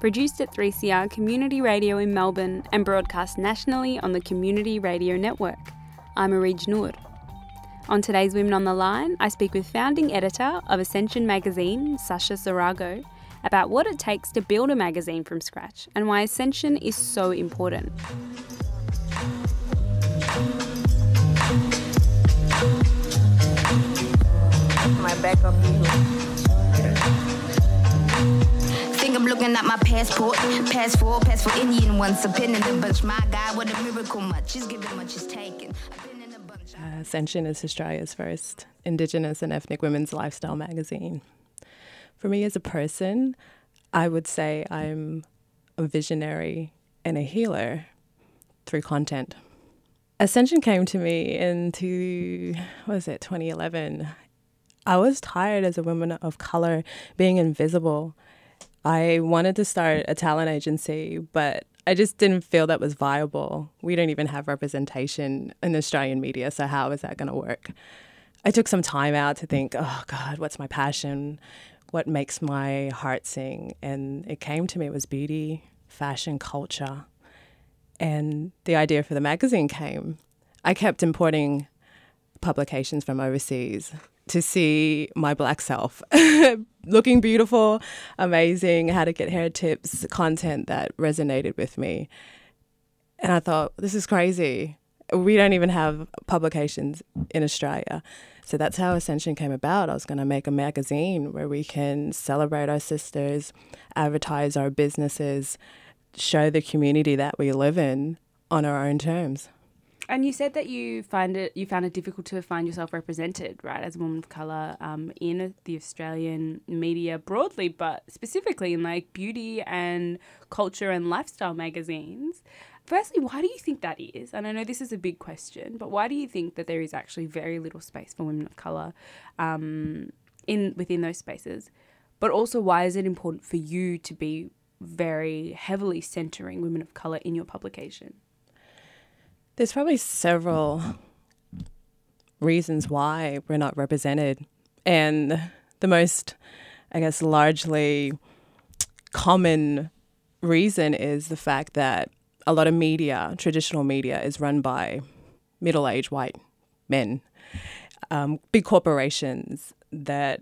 produced at 3CR Community Radio in Melbourne and broadcast nationally on the Community Radio Network. I'm Areej Noor. On today's Women on the Line, I speak with founding editor of Ascension Magazine, Sasha Sarago, about what it takes to build a magazine from scratch and why Ascension is so important. My back up think I'm looking at my passport Indian ones, a pen in a bunch. My God, what a miracle much. She's giving much, she's taking. Ascension is Australia's first Indigenous and ethnic women's lifestyle magazine. For me as a person, I would say I'm a visionary and a healer through content. Ascension came to me in 2011. I was tired as a woman of colour being invisible. I wanted to start a talent agency, but I just didn't feel that was viable. We don't even have representation in Australian media, so how is that going to work? I took some time out to think, oh God, what's my passion? What makes my heart sing? And it came to me, it was beauty, fashion, culture. And the idea for the magazine came. I kept importing publications from overseas to see my black self looking beautiful, amazing, how to get hair tips, content that resonated with me. And I thought, this is crazy. We don't even have publications in Australia. So that's how Ascension came about. I was going to make a magazine where we can celebrate our sisters, advertise our businesses, show the community that we live in on our own terms. And you said that you found it difficult to find yourself represented, right, as a woman of colour in the Australian media broadly, but specifically in like beauty and culture and lifestyle magazines. Firstly, why do you think that is? And I know this is a big question, but why do you think that there is actually very little space for women of colour within those spaces? But also, why is it important for you to be very heavily centering women of colour in your publication? There's probably several reasons why we're not represented. And the most, I guess, largely common reason is the fact that a lot of media, traditional media, is run by middle-aged white men, big corporations that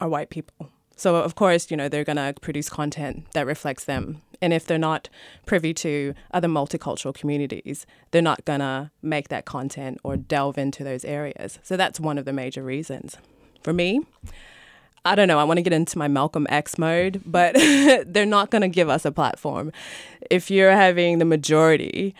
are white people. So, of course, you know, they're going to produce content that reflects them. And if they're not privy to other multicultural communities, they're not going to make that content or delve into those areas. So that's one of the major reasons. For me, I don't know, I want to get into my Malcolm X mode, but they're not going to give us a platform. If you're having the majority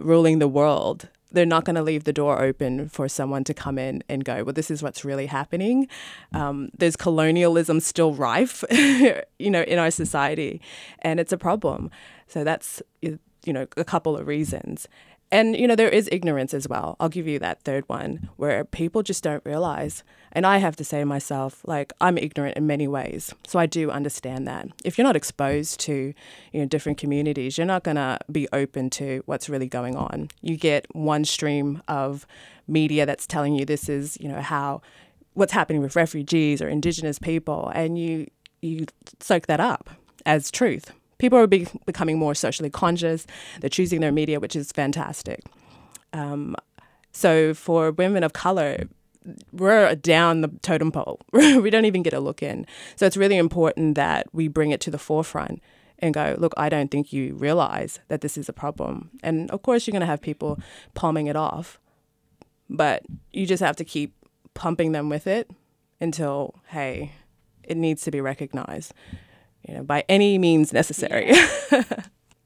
ruling the world, they're not going to leave the door open for someone to come in and go, well, this is what's really happening. There's colonialism still rife, you know, in our society, and it's a problem. So that's, you know, a couple of reasons. And, you know, there is ignorance as well. I'll give you that third one, where people just don't realize. And I have to say to myself, like, I'm ignorant in many ways. So I do understand that. If you're not exposed to, you know, different communities, you're not going to be open to what's really going on. You get one stream of media that's telling you this is, you know, how what's happening with refugees or Indigenous people. And you soak that up as truth. People are becoming more socially conscious. They're choosing their media, which is fantastic. So for women of colour, we're down the totem pole. We don't even get a look in. So it's really important that we bring it to the forefront and go, look, I don't think you realise that this is a problem. And, of course, you're going to have people palming it off, but you just have to keep pumping them with it until, hey, it needs to be recognised. You know, by any means necessary. Yeah.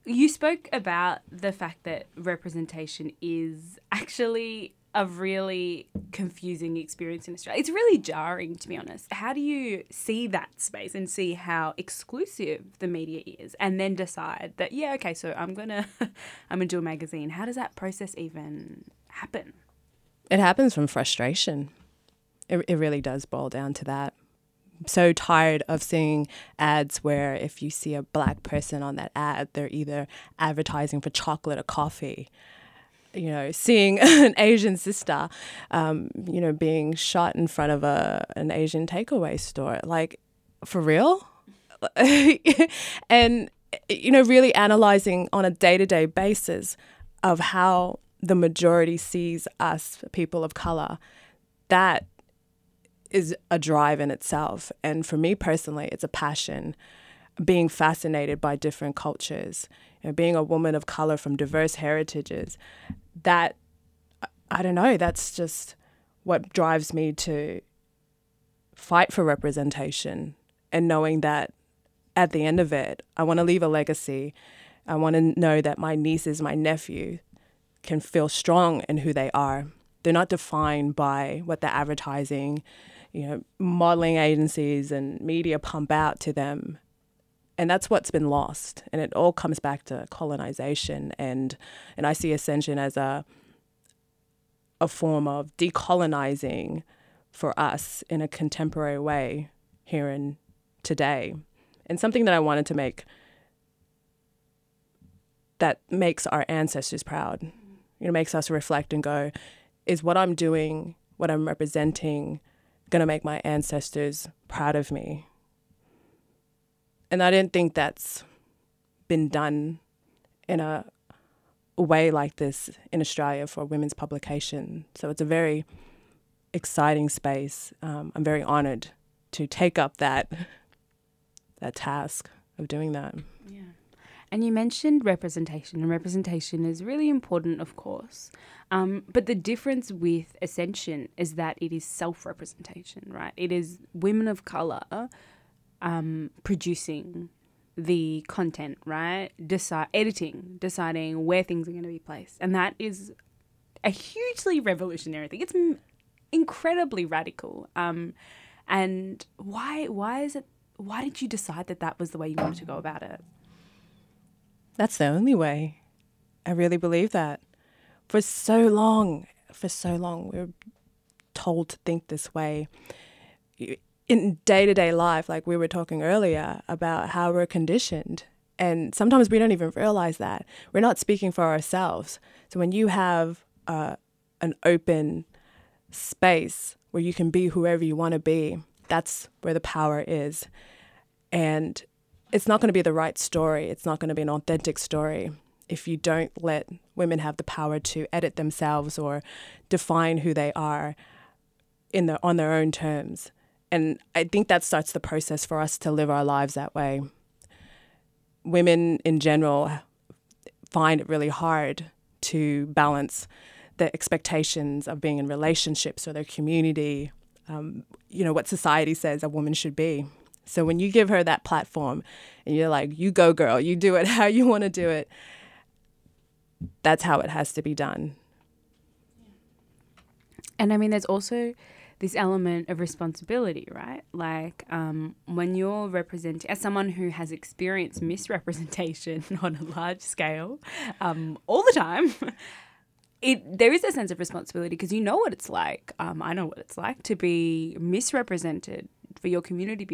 You spoke about the fact that representation is actually a really confusing experience in Australia. It's really jarring, to be honest. How do you see that space and see how exclusive the media is and then decide that, yeah, okay, so I'm gonna do a magazine? How does that process even happen? It happens from frustration. It really does boil down to that. I'm so tired of seeing ads where if you see a black person on that ad, they're either advertising for chocolate or coffee. You know, seeing an Asian sister, you know, being shot in front of an Asian takeaway store. Like, for real? And, you know, really analysing on a day-to-day basis of how the majority sees us, people of colour, that is a drive in itself. And for me personally, it's a passion, being fascinated by different cultures. You know, being a woman of colour from diverse heritages, that, I don't know, that's just what drives me to fight for representation, and knowing that at the end of it, I want to leave a legacy. I want to know that my nieces, my nephew can feel strong in who they are. They're not defined by what the advertising, you know, modelling agencies and media pump out to them. And that's what's been lost. And it all comes back to colonization. And I see Ascension as a form of decolonizing for us in a contemporary way here and today. And something that I wanted to make that makes our ancestors proud, you know, makes us reflect and go, is what I'm doing, what I'm representing, going to make my ancestors proud of me? And I didn't think that's been done in a way like this in Australia for women's publication. So it's a very exciting space. I'm very honoured to take up that task of doing that. Yeah. And you mentioned representation, and representation is really important, of course. But the difference with Ascension is that it is self-representation, right? It is women of colour producing the content, right? Deciding where things are going to be placed. And that is a hugely revolutionary thing. It's incredibly radical. And why did you decide that was the way you wanted to go about it? That's the only way. I really believe that. For so long, we were told to think this way. In day-to-day life, like we were talking earlier about how we're conditioned, and sometimes we don't even realize that. We're not speaking for ourselves. So when you have an open space where you can be whoever you want to be, that's where the power is. And it's not going to be the right story. It's not going to be an authentic story if you don't let women have the power to edit themselves or define who they are on their own terms. And I think that starts the process for us to live our lives that way. Women in general find it really hard to balance the expectations of being in relationships or their community, you know, what society says a woman should be. So when you give her that platform and you're like, you go, girl, you do it how you want to do it, that's how it has to be done. And I mean, there's also this element of responsibility, right? Like when you're representing, as someone who has experienced misrepresentation on a large scale all the time, there is a sense of responsibility because you know what it's like. I know what it's like to be misrepresented, for your community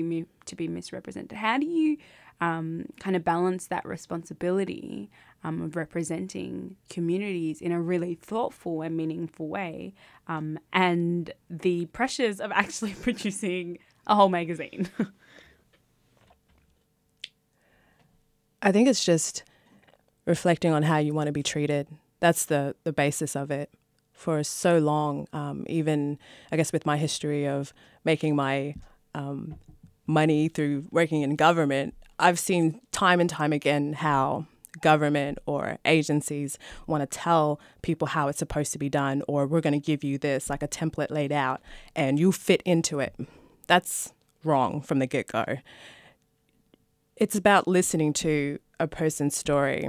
to be misrepresented. How do you kind of balance that responsibility of representing communities in a really thoughtful and meaningful way and the pressures of actually producing a whole magazine? I think it's just reflecting on how you want to be treated. That's the basis of it. For so long, even I guess with my history of making my money through working in government, I've seen time and time again how government or agencies want to tell people how it's supposed to be done, or we're going to give you this, like a template laid out, and you fit into it. That's wrong from the get-go. It's about listening to a person's story,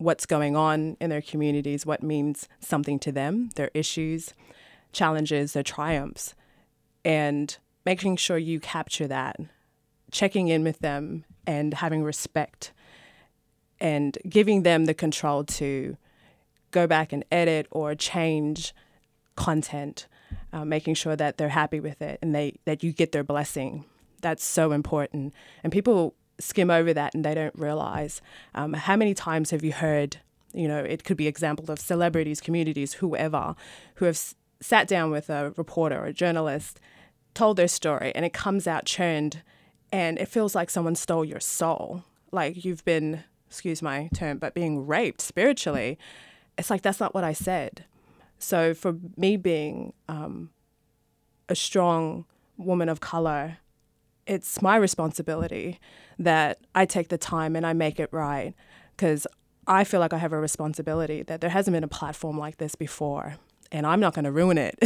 what's going on in their communities, what means something to them, their issues, challenges, their triumphs, and making sure you capture that, checking in with them and having respect and giving them the control to go back and edit or change content, making sure that they're happy with it and that you get their blessing. That's so important. And people skim over that and they don't realize how many times have you heard, you know, it could be examples of celebrities, communities, whoever, who have sat down with a reporter or a journalist, told their story, and it comes out churned, and it feels like someone stole your soul. Like you've been, excuse my term, but being raped spiritually. It's like, that's not what I said. So for me being a strong woman of color, it's my responsibility that I take the time and I make it right, because I feel like I have a responsibility that there hasn't been a platform like this before, and I'm not going to ruin it.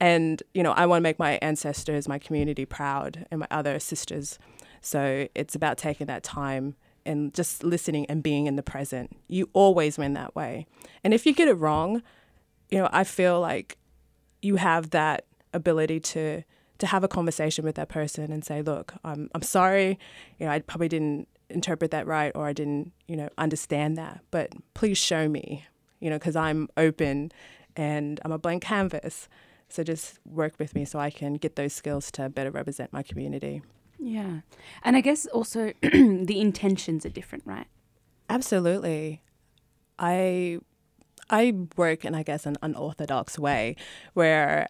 And, you know, I want to make my ancestors, my community proud, and my other sisters. So it's about taking that time and just listening and being in the present. You always win that way. And if you get it wrong, you know, I feel like you have that ability to have a conversation with that person and say, look, I'm sorry, you know, I probably didn't interpret that right, or I didn't, you know, understand that, but please show me, you know, because I'm open and I'm a blank canvas. So just work with me so I can get those skills to better represent my community. Yeah. And I guess also the intentions are different, right? Absolutely. I work in, I guess, an unorthodox way where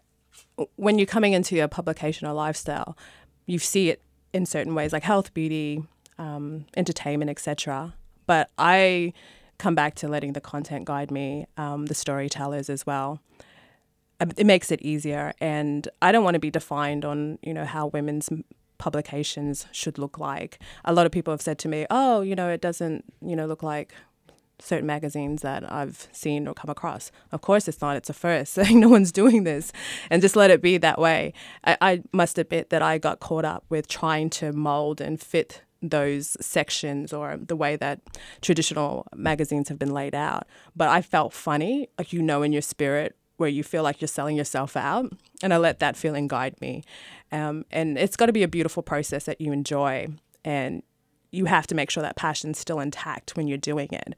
when you're coming into your publication or lifestyle, you see it in certain ways, like health, beauty, entertainment, etc. But I come back to letting the content guide me, the storytellers as well. It makes it easier. And I don't want to be defined on, you know, how women's publications should look like. A lot of people have said to me, oh, you know, it doesn't, you know, look like certain magazines that I've seen or come across. Of course it's not. It's a first. No one's doing this. And just let it be that way. I must admit that I got caught up with trying to mold and fit those sections or the way that traditional magazines have been laid out. But I felt funny, like, you know, in your spirit where you feel like you're selling yourself out. And I let that feeling guide me. And it's got to be a beautiful process that you enjoy. And you have to make sure that passion's still intact when you're doing it.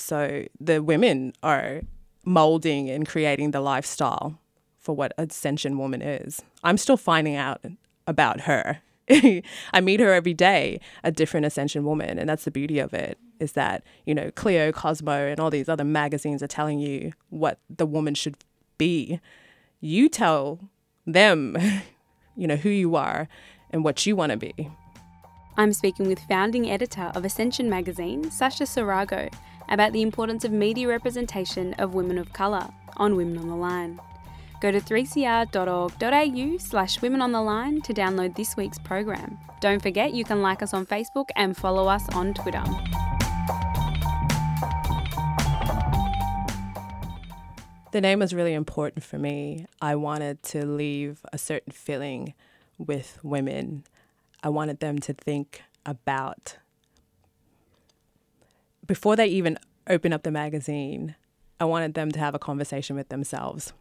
So the women are molding and creating the lifestyle for what Ascension Woman is. I'm still finding out about her. I meet her every day, a different Ascension Woman. And that's the beauty of it, is that, you know, Clio, Cosmo, and all these other magazines are telling you what the woman should be. You tell them, you know, who you are and what you want to be. I'm speaking with founding editor of Ascension Magazine, Sasha Sarago, about the importance of media representation of women of colour on Women on the Line. Go to 3cr.org.au/women on the line to download this week's program. Don't forget you can like us on Facebook and follow us on Twitter. The name was really important for me. I wanted to leave a certain feeling with women. I wanted them to think about, before they even open up the magazine, I wanted them to have a conversation with themselves.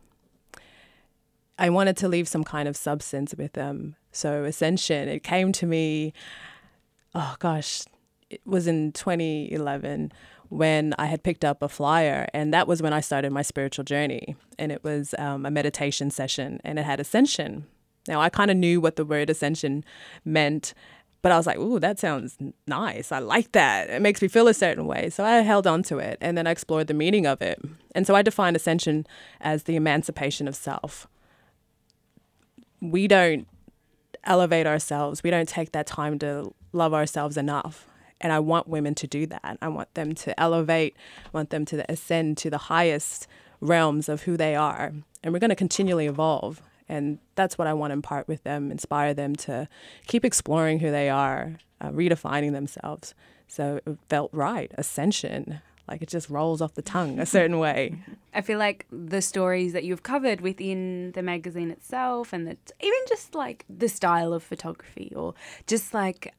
I wanted to leave some kind of substance with them. So Ascension, it came to me, oh gosh, it was in 2011 when I had picked up a flyer, and that was when I started my spiritual journey. And it was a meditation session, and it had Ascension. Now, I kind of knew what the word Ascension meant, but I was like, ooh, that sounds nice. I like that. It makes me feel a certain way. So I held on to it, and then I explored the meaning of it. And so I defined Ascension as the emancipation of self. We don't elevate ourselves. We don't take that time to love ourselves enough. And I want women to do that. I want them to elevate. I want them to ascend to the highest realms of who they are. And we're going to continually evolve. And that's what I want to impart with them, inspire them to keep exploring who they are, redefining themselves. So it felt right. Ascension. Like, it just rolls off the tongue a certain way. I feel like the stories that you've covered within the magazine itself, and even just like the style of photography, or just like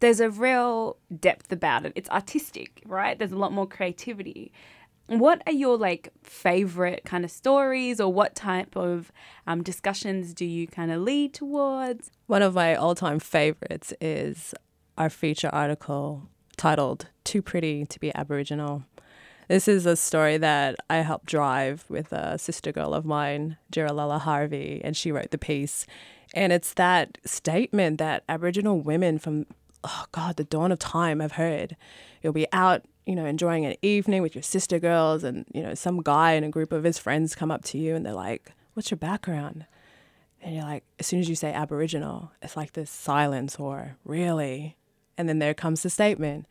there's a real depth about it. It's artistic, right? There's a lot more creativity. What are your favorite kind of stories, or what type of discussions do you kind of lead towards? One of my all-time favorites is our feature article titled Too Pretty to be Aboriginal. This is a story that I helped drive with a sister girl of mine, Jeralala Harvey, and she wrote the piece. And it's that statement that Aboriginal women from, the dawn of time have heard. You'll be out, enjoying an evening with your sister girls, and, some guy and a group of his friends come up to you and they're like, "What's your background?" And you're like, as soon as you say Aboriginal, it's like this silence, or really? And then there comes the statement,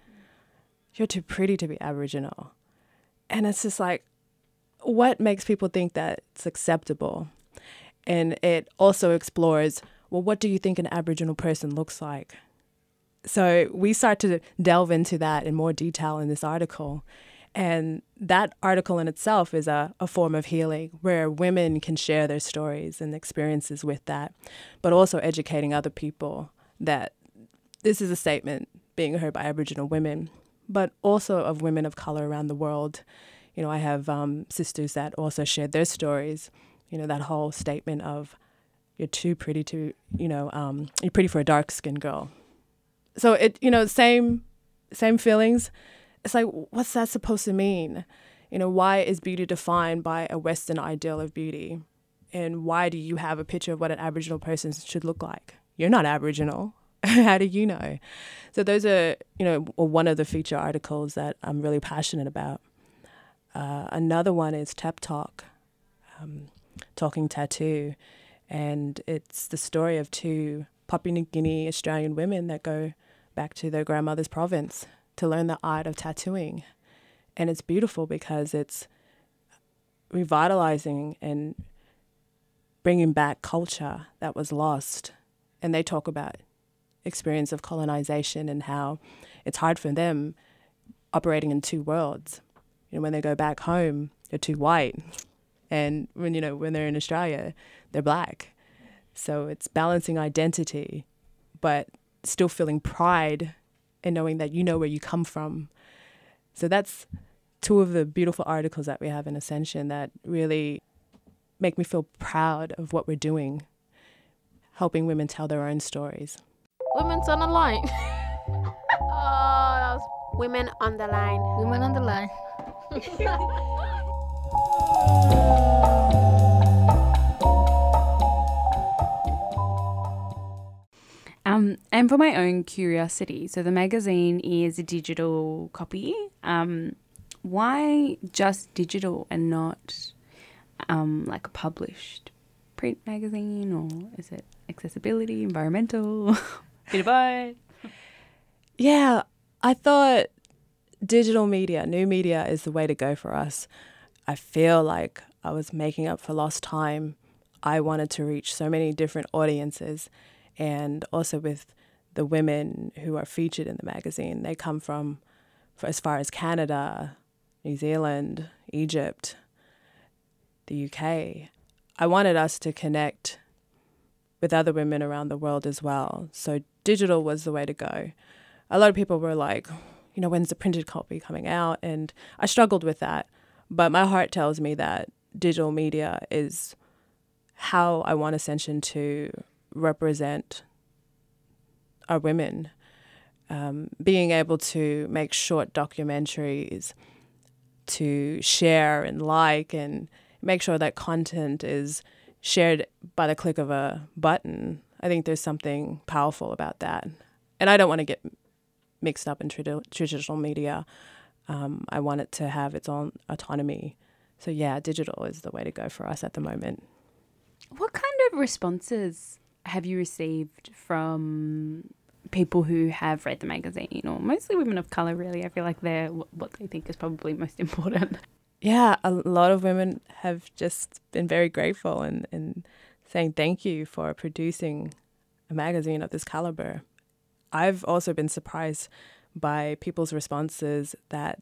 "You're too pretty to be Aboriginal." And it's just what makes people think that it's acceptable? And it also explores, what do you think an Aboriginal person looks like? So we start to delve into that in more detail in this article. And that article in itself is a form of healing where women can share their stories and experiences with that, but also educating other people that this is a statement being heard by Aboriginal women, but also of women of color around the world. I have sisters that also shared their stories, that whole statement of you're too pretty to, you're pretty for a dark-skinned girl. So it, same feelings. It's what's that supposed to mean? Why is beauty defined by a Western ideal of beauty? And why do you have a picture of what an Aboriginal person should look like? You're not Aboriginal. How do you know? So those are, one of the feature articles that I'm really passionate about. Another one is Tap Talk, Talking Tattoo. And it's the story of two Papua New Guinea Australian women that go back to their grandmother's province to learn the art of tattooing. And it's beautiful because it's revitalizing and bringing back culture that was lost. And they talk about experience of colonization and how it's hard for them operating in two worlds. When they go back home, they're too white. And when they're in Australia, they're black. So it's balancing identity, but still feeling pride and knowing that where you come from. So that's two of the beautiful articles that we have in Ascension that really make me feel proud of what we're doing, helping women tell their own stories. Women's on the line. Women on the line. Women on the line. And for my own curiosity, so the magazine is a digital copy. Why just digital and not a published print magazine, or is it accessibility, environmental? Goodbye. Yeah, I thought digital media, new media is the way to go for us. I feel like I was making up for lost time. I wanted to reach so many different audiences, and also with the women who are featured in the magazine, they come from as far as Canada, New Zealand, Egypt, the UK. I wanted us to connect with other women around the world as well. So digital was the way to go. A lot of people were like, when's the printed copy coming out? And I struggled with that. But my heart tells me that digital media is how I want Ascension to represent our women. Being able to make short documentaries, to share and and make sure that content is shared by the click of a button. I think there's something powerful about that. And I don't want to get mixed up in traditional media. I want it to have its own autonomy. So yeah, digital is the way to go for us at the moment. What kind of responses have you received from people who have read the magazine, or mostly women of colour, really? I feel like they're what they think is probably most important. Yeah, a lot of women have just been very grateful and saying thank you for producing a magazine of this caliber. I've also been surprised by people's responses that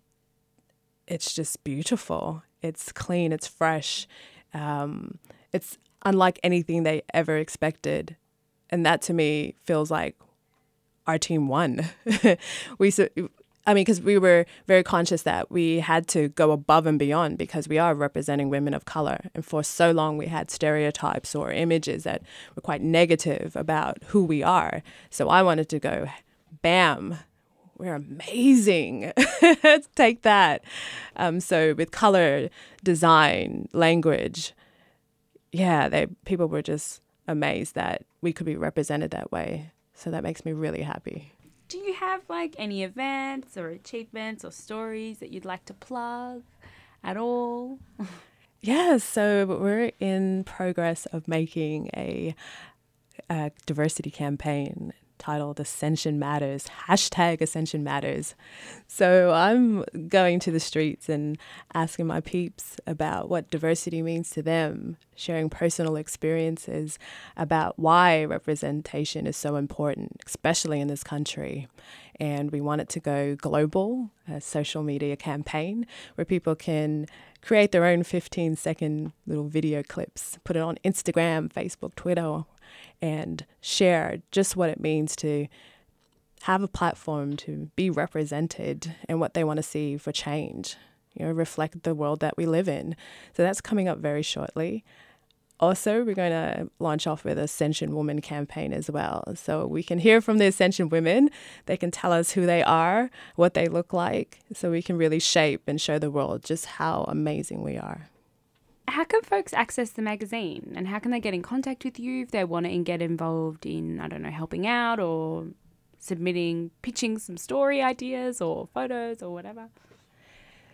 it's just beautiful. It's clean, it's fresh. It's unlike anything they ever expected. And that to me feels like our team won. Because we were very conscious that we had to go above and beyond because we are representing women of color. And for so long, we had stereotypes or images that were quite negative about who we are. So I wanted to go, bam, we're amazing. Take that. So with color, design, language, people were just amazed that we could be represented that way. So that makes me really happy. Do you have any events or achievements or stories that you'd like to plug at all? Yes, so we're in progress of making a diversity campaign titled Ascension Matters, #AscensionMatters. So I'm going to the streets and asking my peeps about what diversity means to them, sharing personal experiences about why representation is so important, especially in this country. And we want it to go global, a social media campaign where people can create their own 15-second little video clips, put it on Instagram, Facebook, Twitter, and share just what it means to have a platform to be represented and what they want to see for change, reflect the world that we live in. So that's coming up very shortly. Also, we're going to launch off with Ascension Woman campaign as well. So we can hear from the Ascension women. They can tell us who they are, what they look like, so we can really shape and show the world just how amazing we are. How can folks access the magazine, and how can they get in contact with you if they want to get involved in, helping out or submitting, pitching some story ideas or photos or whatever?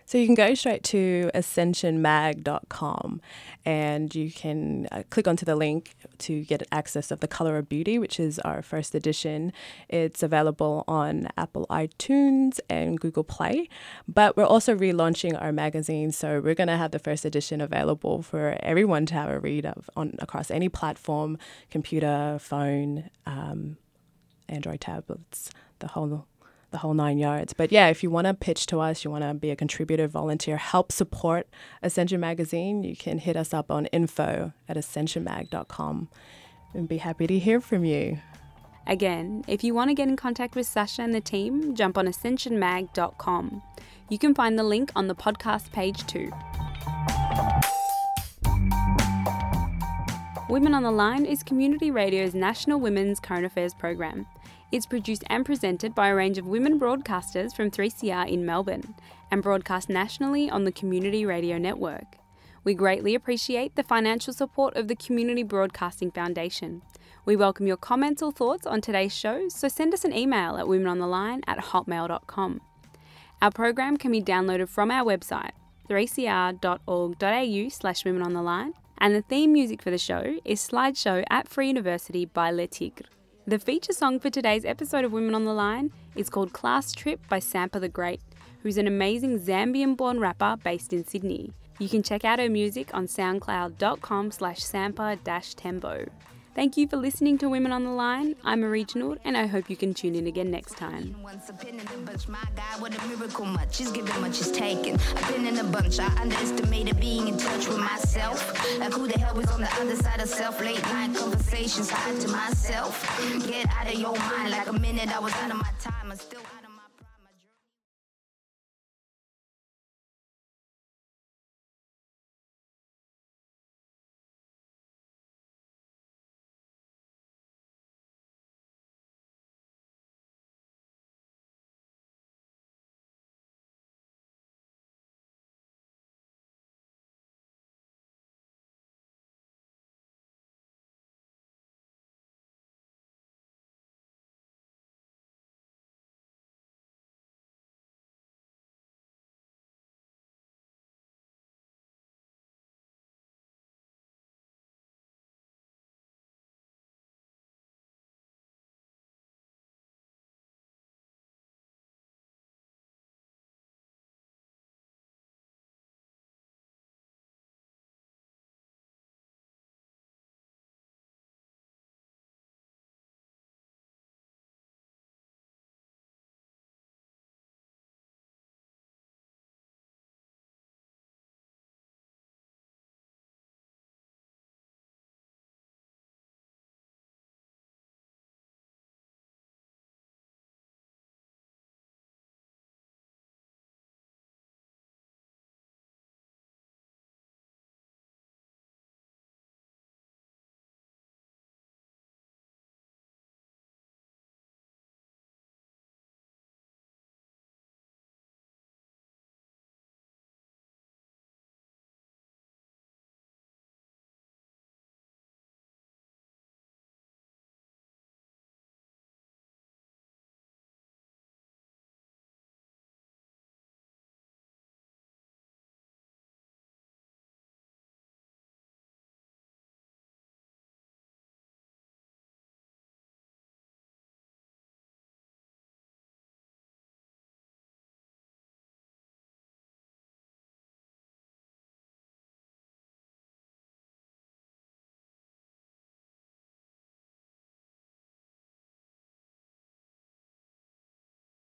So you can go straight to ascensionmag.com and you can click onto the link to get access of The Colour of Beauty, which is our first edition. It's available on Apple iTunes and Google Play. But we're also relaunching our magazine, so we're going to have the first edition available for everyone to have a read of across any platform, computer, phone, Android tablets, the whole nine yards. But if you want to pitch to us, you want to be a contributor, volunteer, help support Ascension Magazine, you can hit us up on info@ascensionmag.com and be happy to hear from you. Again, if you want to get in contact with Sasha and the team, jump on ascensionmag.com. You can find the link on the podcast page too. Women on the Line is Community Radio's National Women's Current Affairs program. It's produced and presented by a range of women broadcasters from 3CR in Melbourne and broadcast nationally on the Community Radio Network. We greatly appreciate the financial support of the Community Broadcasting Foundation. We welcome your comments or thoughts on today's show, so send us an email at womenontheline@hotmail.com. Our program can be downloaded from our website, 3cr.org.au/womenontheline, and the theme music for the show is Slideshow at Free University by Le Tigre. The feature song for today's episode of Women on the Line is called Class Trip by Sampa the Great, who's an amazing Zambian-born rapper based in Sydney. You can check out her music on soundcloud.com/sampa-tembo. Thank you for listening to Women on the Line. I'm Areej Noor, and I hope you can tune in again next time. She's giving much, she's taking. I've been in a bunch. I underestimated being in touch with myself. Like who the hell was on the other side of self? Late night conversations, high to myself. Get out of your mind. Like a minute I was out of my time. I'm still out of my